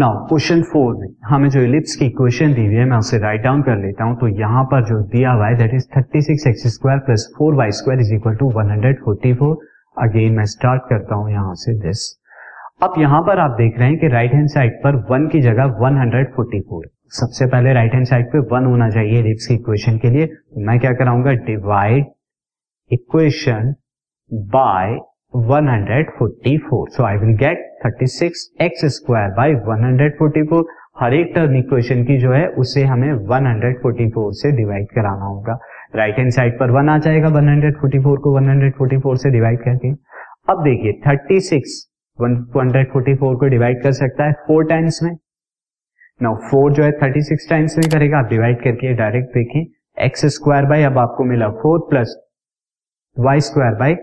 Now question 4 में हमें जो इलिप्स की इक्वेशन दी हुई है मैं उसे राइट डाउन कर लेता हूं। तो यहाँ पर जो दिया हुआ है that is 36x2 plus 4y2 is equal to 144। Again मैं स्टार्ट करता हूं यहाँ से दिस। अब यहाँ पर आप देख रहे हैं कि राइट हैंड साइड पर 1 की जगह 144, सबसे पहले राइट हैंड साइड पे 1 होना चाहिए इलिप्स की इक्वेशन के लिए। तो मैं क्या कराऊंगा, divide equation by 144। So I will get 36x2 by 144। हर एक टर्म इक्वेशन की जो है उसे हमें 144 से डिवाइड कराना होगा। राइट हैंड साइड पर 1 आ जाएगा, 144 को 144 से डिवाइड करके। अब देखिए 36 144 को डिवाइड कर सकता है 4 टाइम्स में। नाउ 4 जो है 36 टाइम्स में करेगा, आप डिवाइड करके डायरेक्ट देखिए x2 बाय, अब आपको मिला 4 plus y2 by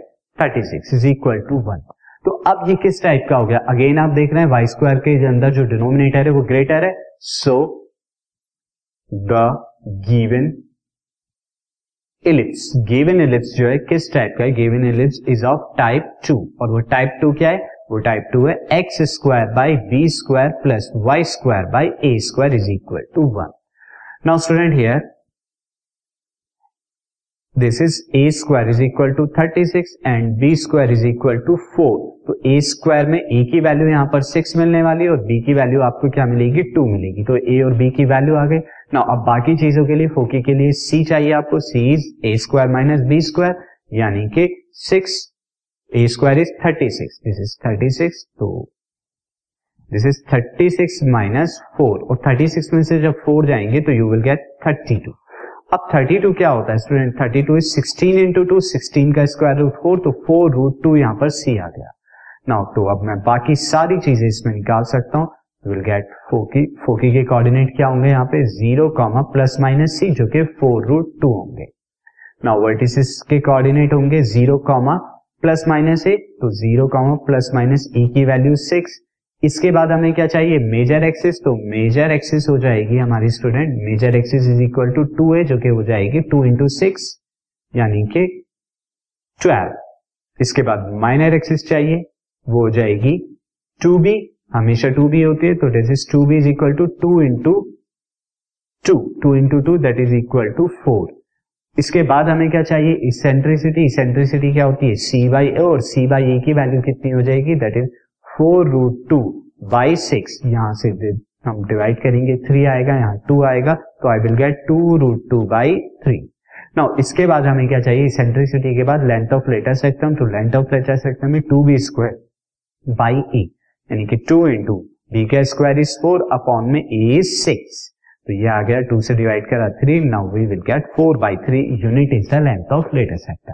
36 is equal to 1। तो अब ये किस टाइप का हो गया, अगेन आप देख रहे हैं वाई स्क्वायर के अंदर जो डिनोमिनेटर है वो ग्रेटर है। सो द गिवन इलिप्स जो है किस टाइप का है, given ellipse is of type 2। और वो टाइप 2 क्या है, वो टाइप 2 है x square by B square plus Y square by A square is equal to 1। Now student here this is A square is equal to 36 and B square is equal to 4। तो a square में ए की value यहाँ पर 6 मिलने वाली है और B की वैल्यू आपको क्या मिलेगी, 2 मिलेगी। तो ए और बी की वैल्यू आ गई। नाउ अब बाकी चीजों के लिए, 4k के लिए c चाहिए आपको। c is A square minus B square, यानी कि 6 ए स्क्वायर इज 36, दिस इज 36। तो दिस इज 36 माइनस 4 और 36 में से जब 4 जाएंगे तो यू विल गेट 32। अब 32 क्या होता है स्टूडेंट, 32 इज 16 इंटू 2, 16 का स्क्वायर रूट 4, तो 4 रूट 2 यहाँ पर c आ गया। नाउ तो अब मैं बाकी सारी चीजें इसमें निकाल सकता हूँ। विल गेट 4k के कोऑर्डिनेट क्या होंगे यहाँ पे, 0 कॉमा प्लस माइनस c जो कि 4 रूट 2 होंगे। नाउ वर्टिसेस के कोऑर्डिनेट होंगे 0 कॉमा प्लस माइनस ए, तो 0 कॉमा प्लस माइनस e की वैल्यू 6। इसके बाद हमें क्या चाहिए, मेजर एक्सिस। तो मेजर एक्सिस हो जाएगी हमारी student, major axis is equal to 2a जो कि हो जाएगी 2 इंटू 6 यानी कि 12। इसके बाद माइनर एक्सिस चाहिए, वो हो जाएगी 2b, हमेशा 2b होती है। तो this is 2b is equal to 2 into 2 that is equal to 4। इसके बाद हमें क्या चाहिए, इसेंट्रिसिटी क्या होती है c बाई ए, और c बाई ए की वैल्यू कितनी हो जाएगी, दैट इज 4 रूट 2 बाई 6। यहाँ से हम डिवाइड करेंगे 3 आएगा, यहाँ 2 आएगा, तो I will get 2 root 2 by 3। Now इसके बाद हमें क्या चाहिए, इसेंट्रिसिटी के बाद लेंथ ऑफ लेटर सेक्टम। तो लेंथ ऑफ लेटर सेक्टम में 2b स्क्वायर बाई a यानी कि 2 इंटू b का स्क्वायर इज 4 अपॉन में a इज 6। तो ये आ गया 2 से डिवाइड करा 3। Now we will get 4 by 3 unit is the length of latus सेक्टम।